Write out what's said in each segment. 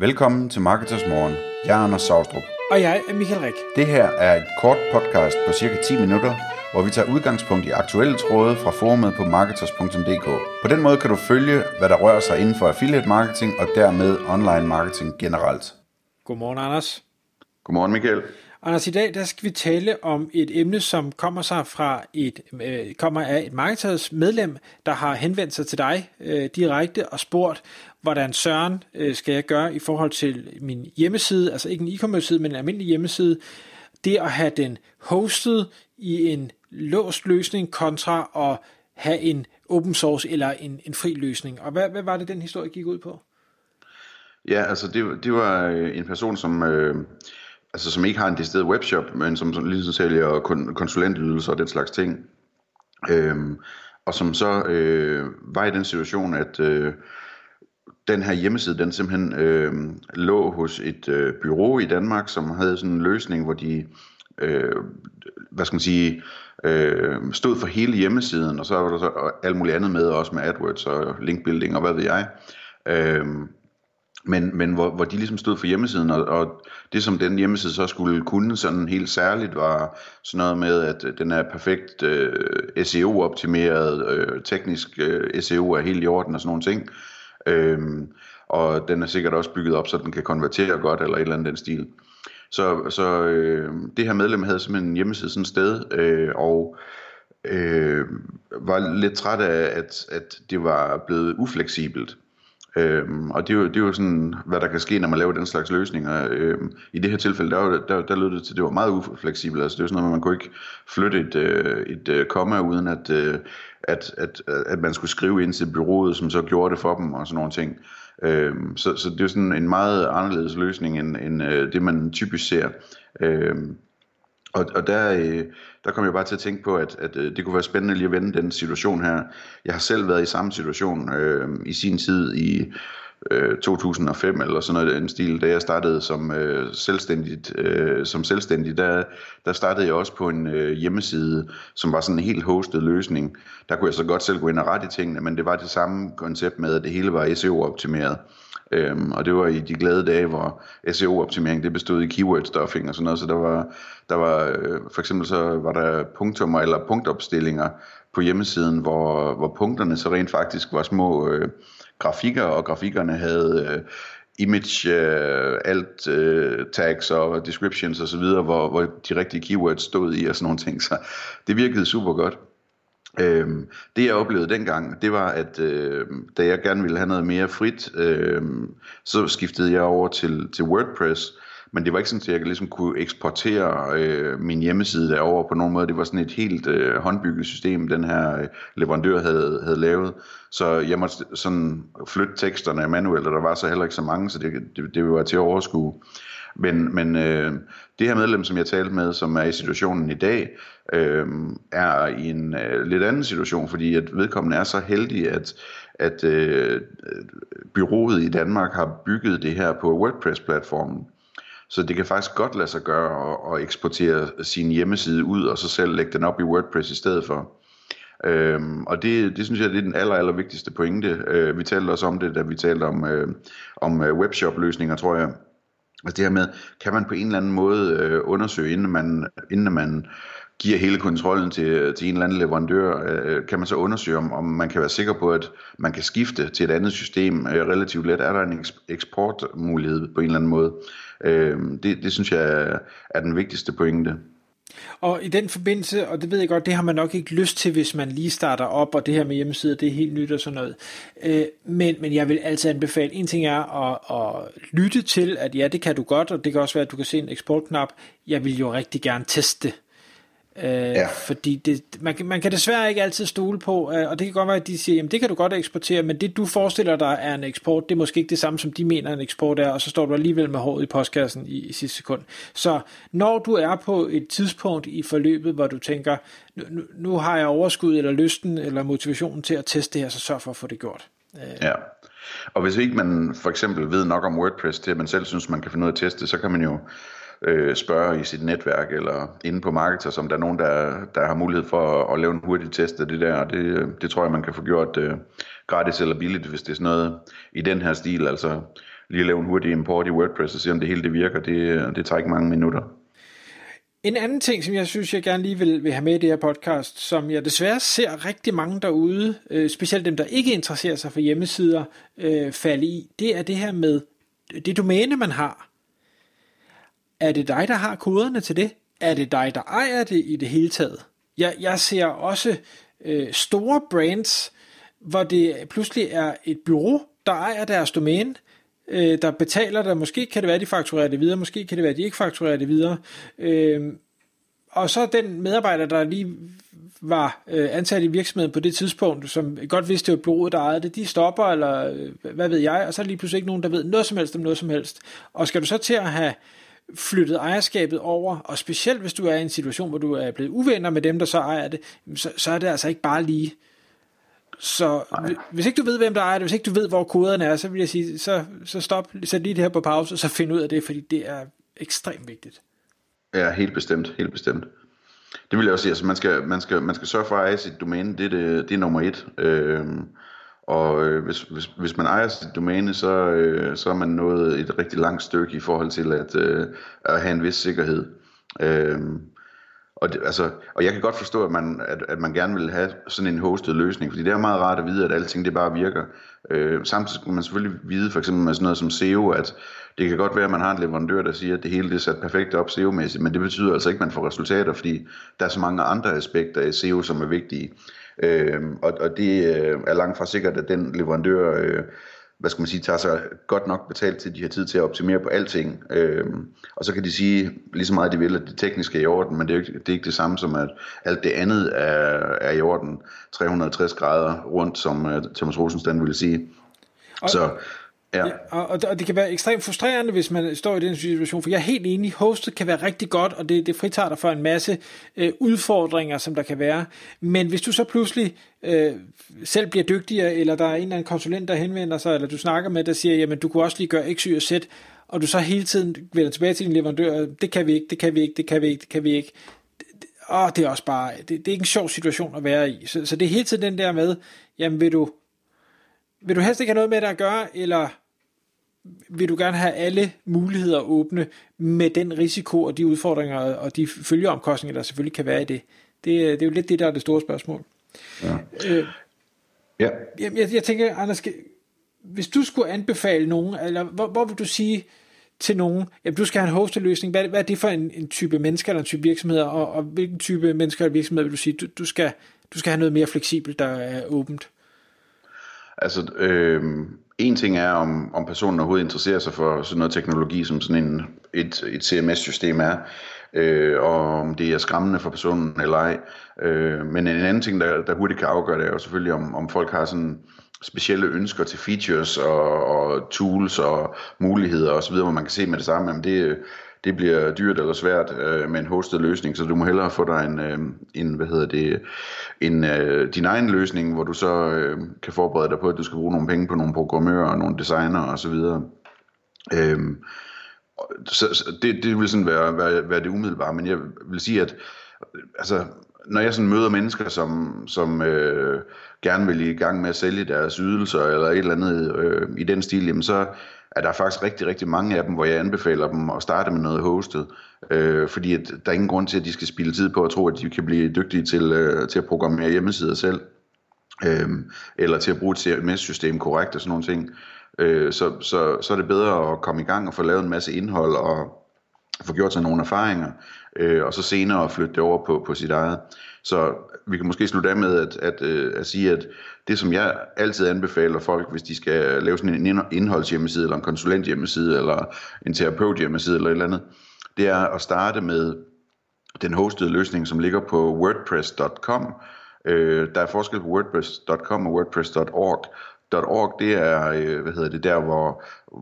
Velkommen til Marketers Morgen. Jeg er Anders Saustrup. Og jeg er Michael Rik. Det her er et kort podcast på cirka 10 minutter, hvor vi tager udgangspunkt i aktuelle tråde fra forumet på marketers.dk. På den måde kan du følge, hvad der rører sig inden for affiliate marketing og dermed online marketing generelt. Godmorgen, Anders. Godmorgen, Michael. Anders, i dag der skal vi tale om et emne, som kommer af et marketers medlem, der har henvendt sig til dig direkte og spurgt, hvordan søren skal jeg gøre i forhold til min hjemmeside, altså ikke en e-commerce side, men en almindelig hjemmeside. Det at have den hostet i en låst løsning kontra at have en open source eller en fri løsning. Og hvad var det, den historie gik ud på? Ja, altså det var en person, som ikke har en decideret webshop, men som ligesom sælger konsulentydelser og den slags ting. Og som så var i den situation, at den her hjemmeside, den simpelthen lå hos et bureau i Danmark, som havde sådan en løsning, hvor de stod for hele hjemmesiden, og så var der så alt muligt andet med, også med AdWords og linkbuilding og hvad ved jeg. Men hvor de ligesom stod for hjemmesiden, og det som den hjemmeside så skulle kunne sådan helt særligt, var sådan noget med, at den er perfekt SEO-optimeret, teknisk SEO er helt i orden og sådan nogle ting. Og den er sikkert også bygget op, så den kan konvertere godt eller et eller andet den stil. Så det her medlem havde simpelthen en hjemmeside sådan et sted, og var lidt træt af, at det var blevet ufleksibelt. Og det er jo sådan, hvad der kan ske, når man laver den slags løsninger. I det her tilfælde, der lød det til, at det var meget ufleksibelt. Altså det er sådan noget, man kunne ikke flytte et komma, uden at man skulle skrive ind til bureauet, som så gjorde det for dem og sådan nogle ting. Så det er sådan en meget anderledes løsning, end det man typisk ser. Og der kom jeg bare til at tænke på, at det kunne være spændende lige at vende den situation her. Jeg har selv været i samme situation i sin tid i 2005 eller sådan noget i den stil. Da jeg startede som selvstændig, der startede jeg også på en hjemmeside, som var sådan en helt hostet løsning. Der kunne jeg så godt selv gå ind og rette i tingene, men det var det samme koncept med, at det hele var SEO-optimeret. Og det var i de glade dage, hvor SEO-optimering det bestod i keyword-stuffing og sådan noget, så der var for eksempel så var der punktummer eller punktopstillinger på hjemmesiden, hvor punkterne så rent faktisk var små grafikker, og grafikkerne havde image, alt tags og descriptions og så videre, hvor de rigtige keywords stod i og sådan nogle ting, så det virkede super godt. Det jeg oplevede dengang, det var, at da jeg gerne ville have noget mere frit, så skiftede jeg over til WordPress, men det var ikke sådan, at jeg ligesom kunne eksportere min hjemmeside derover på nogen måde. Det var sådan et helt håndbygget system, den her leverandør havde lavet, så jeg måtte sådan flytte teksterne manuelt, og der var så heller ikke så mange, så det var til at overskue. Men det her medlem, som jeg talte med, som er i situationen i dag, er i en lidt anden situation, fordi at vedkommende er så heldig, at bureauet i Danmark har bygget det her på WordPress-platformen. Så det kan faktisk godt lade sig gøre at eksportere sin hjemmeside ud, og så selv lægge den op i WordPress i stedet for. Og det synes jeg, det er den aller vigtigste pointe. Vi talte også om det, da vi talte om webshop-løsninger, tror jeg. Altså det her med, kan man på en eller anden måde undersøge, inden man giver hele kontrollen til en eller anden leverandør, kan man så undersøge, om man kan være sikker på, at man kan skifte til et andet system relativt let. Er der en eksportmulighed på en eller anden måde? Det synes jeg er den vigtigste pointe. Og i den forbindelse, og det ved jeg godt, det har man nok ikke lyst til, hvis man lige starter op, og det her med hjemmesider, det er helt nyt og sådan noget. Men jeg vil altså anbefale, en ting er at lytte til, at ja, det kan du godt, og det kan også være, at du kan se en eksportknap. Jeg vil jo rigtig gerne teste det. Fordi man kan desværre ikke altid stole på, og det kan godt være, at de siger, jamen det kan du godt eksportere, men det du forestiller dig er en eksport, det er måske ikke det samme, som de mener en eksport er, og så står du alligevel med håret i postkassen i sidste sekund. Så når du er på et tidspunkt i forløbet, hvor du tænker, nu har jeg overskud eller lysten eller motivationen til at teste det her, så sørg for at få det gjort. Ja. Og hvis ikke man for eksempel ved nok om WordPress til, at man selv synes, man kan finde ud af at teste, så kan man jo spørge i sit netværk eller inde på marketer, som der er nogen, der har mulighed for at lave en hurtig test af det der, og det tror jeg, man kan få gjort gratis eller billigt, hvis det er sådan noget i den her stil. Altså lige lave en hurtig import i WordPress og se om det hele det virker. Det tager ikke mange minutter. En anden ting, som jeg synes, jeg gerne lige vil have med i det her podcast, som jeg desværre ser rigtig mange derude, specielt dem, der ikke interesserer sig for hjemmesider, falde i, det er det her med det domæne, man har. Er det dig, der har koderne til det? Er det dig, der ejer det i det hele taget? Jeg ser også store brands, hvor det pludselig er et bureau, der ejer deres domæne, der betaler der. Måske kan det være, de fakturerer det videre, måske kan det være, de ikke fakturerer det videre. Og så den medarbejder, der lige var ansat i virksomheden på det tidspunkt, som godt vidste, det var bureauet, der ejede det, de stopper, eller hvad ved jeg, og så er lige pludselig ikke nogen, der ved noget som helst om noget som helst. Og skal du så til at have flyttet ejerskabet over, og specielt hvis du er i en situation, hvor du er blevet uvenner med dem, der så ejer det, så er det altså ikke bare lige. Så hvis ikke du ved, hvem der ejer det, hvis ikke du ved, hvor koderne er, så vil jeg sige, så stop, sæt lige det her på pause, og så find ud af det, fordi det er ekstremt vigtigt. Ja, helt bestemt. Det vil jeg også sige, altså man skal sørge for at eje sit domæne, det er nummer et. Og hvis man ejer sit domæne, så er man nået et rigtig langt stykke i forhold til at have en vis sikkerhed. Og jeg kan godt forstå, at man gerne vil have sådan en hosted løsning, fordi det er meget rart at vide, at alting det bare virker. Samtidig kan man selvfølgelig vide, for eksempel med sådan noget som SEO, at det kan godt være, at man har en leverandør, der siger, at det hele det er sat perfekt op SEO-mæssigt, men det betyder altså ikke, at man får resultater, fordi der er så mange andre aspekter i SEO, som er vigtige. Og det er langt fra sikkert, at den leverandør, tager sig godt nok betalt til, de har tid til at optimere på alting. Og så kan de sige lige så meget, de vil, at det tekniske er i orden, men det er ikke det samme som, at alt det andet er i orden 360 grader rundt, som Thomas Rosenstand ville sige. Så... Ja. Ja, og det kan være ekstremt frustrerende, hvis man står i den situation, for jeg er helt enig, hostet kan være rigtig godt, og det fritager dig for en masse udfordringer, som der kan være, men hvis du så pludselig selv bliver dygtigere, eller der er en eller anden konsulent, der henvender sig, eller du snakker med, der siger, jamen du kunne også lige gøre X, Y og Z, og du så hele tiden vender tilbage til din leverandør, det kan vi ikke, og det er også bare, det er ikke en sjov situation at være i, så det er hele tiden den der med, jamen vil du helst ikke have noget med det at gøre, eller vil du gerne have alle muligheder åbne med den risiko og de udfordringer og de følgeomkostninger, der selvfølgelig kan være i det? Det er jo lidt det, der er det store spørgsmål. Ja. Jeg tænker, Anders, hvis du skulle anbefale nogen, eller hvor vil du sige til nogen, at du skal have en hosteløsning, hvad er det for en type mennesker eller en type virksomheder, og hvilken type mennesker eller virksomheder vil du sige, du skal have noget mere fleksibelt, der er åbent? Altså, en ting er, om personen overhovedet interesserer sig for sådan noget teknologi, som sådan et CMS-system er, og om det er skræmmende for personen eller ej. Men en anden ting, der hurtigt kan afgøre det, er jo selvfølgelig, om folk har sådan specielle ønsker til features og tools og muligheder osv., hvor man kan se med det samme, at det bliver dyrt eller svært med en hostet løsning, så du må hellere få dig din egen løsning, hvor du så kan forberede dig på, at du skal bruge nogle penge på nogle programmører og nogle designer og så videre. Så det vil sådan være det umiddelbare, men jeg vil sige, at altså, når jeg sådan møder mennesker, som gerne vil i gang med at sælge deres ydelser eller et eller andet i den stil, jamen så at der er faktisk rigtig, rigtig mange af dem, hvor jeg anbefaler dem at starte med noget hostet, fordi at der er ingen grund til, at de skal spilde tid på at tro, at de kan blive dygtige til at programmere hjemmesider selv, eller til at bruge et CMS-system korrekt og sådan nogle ting. Så er det bedre at komme i gang og få lavet en masse indhold og få gjort sig nogle erfaringer, og så senere flytte det over på sit eget. Så vi kan måske slutte af med at sige, at det som jeg altid anbefaler folk, hvis de skal lave sådan en indholdshjemmeside, eller en konsulenthjemmeside, eller en terapeuthjemmeside, eller et eller andet, det er at starte med den hostede løsning, som ligger på wordpress.com. Der er forskel på wordpress.com og wordpress.org. .org, det er der,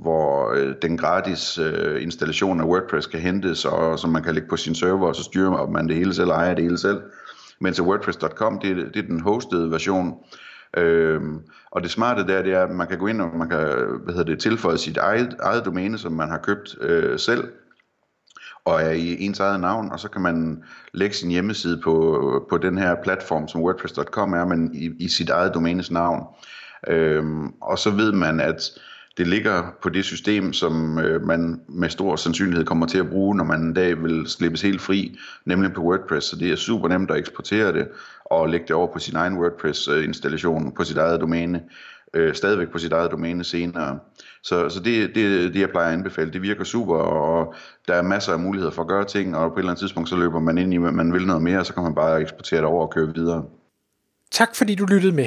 hvor den gratis installation af WordPress kan hentes, og som man kan lægge på sin server, og så styrer man det hele selv, og ejer det hele selv. Men så wordpress.com, det er den hostede version. Og det smarte der, det er, at man kan gå ind, og man kan tilføje sit eget domæne, som man har købt selv, og er i ens eget navn, og så kan man lægge sin hjemmeside på den her platform, som wordpress.com er, men i sit eget domænes navn. Og så ved man, at det ligger på det system, som man med stor sandsynlighed kommer til at bruge, når man en dag vil slippes helt fri, nemlig på WordPress. Så det er super nemt at eksportere det og lægge det over på sin egen WordPress-installation, på sit eget domæne, stadigvæk på sit eget domæne senere. Så det jeg plejer at anbefale, det virker super, og der er masser af muligheder for at gøre ting, og på et eller andet tidspunkt så løber man ind i, at man vil noget mere, og så kan man bare eksportere det over og køre videre. Tak fordi du lyttede med.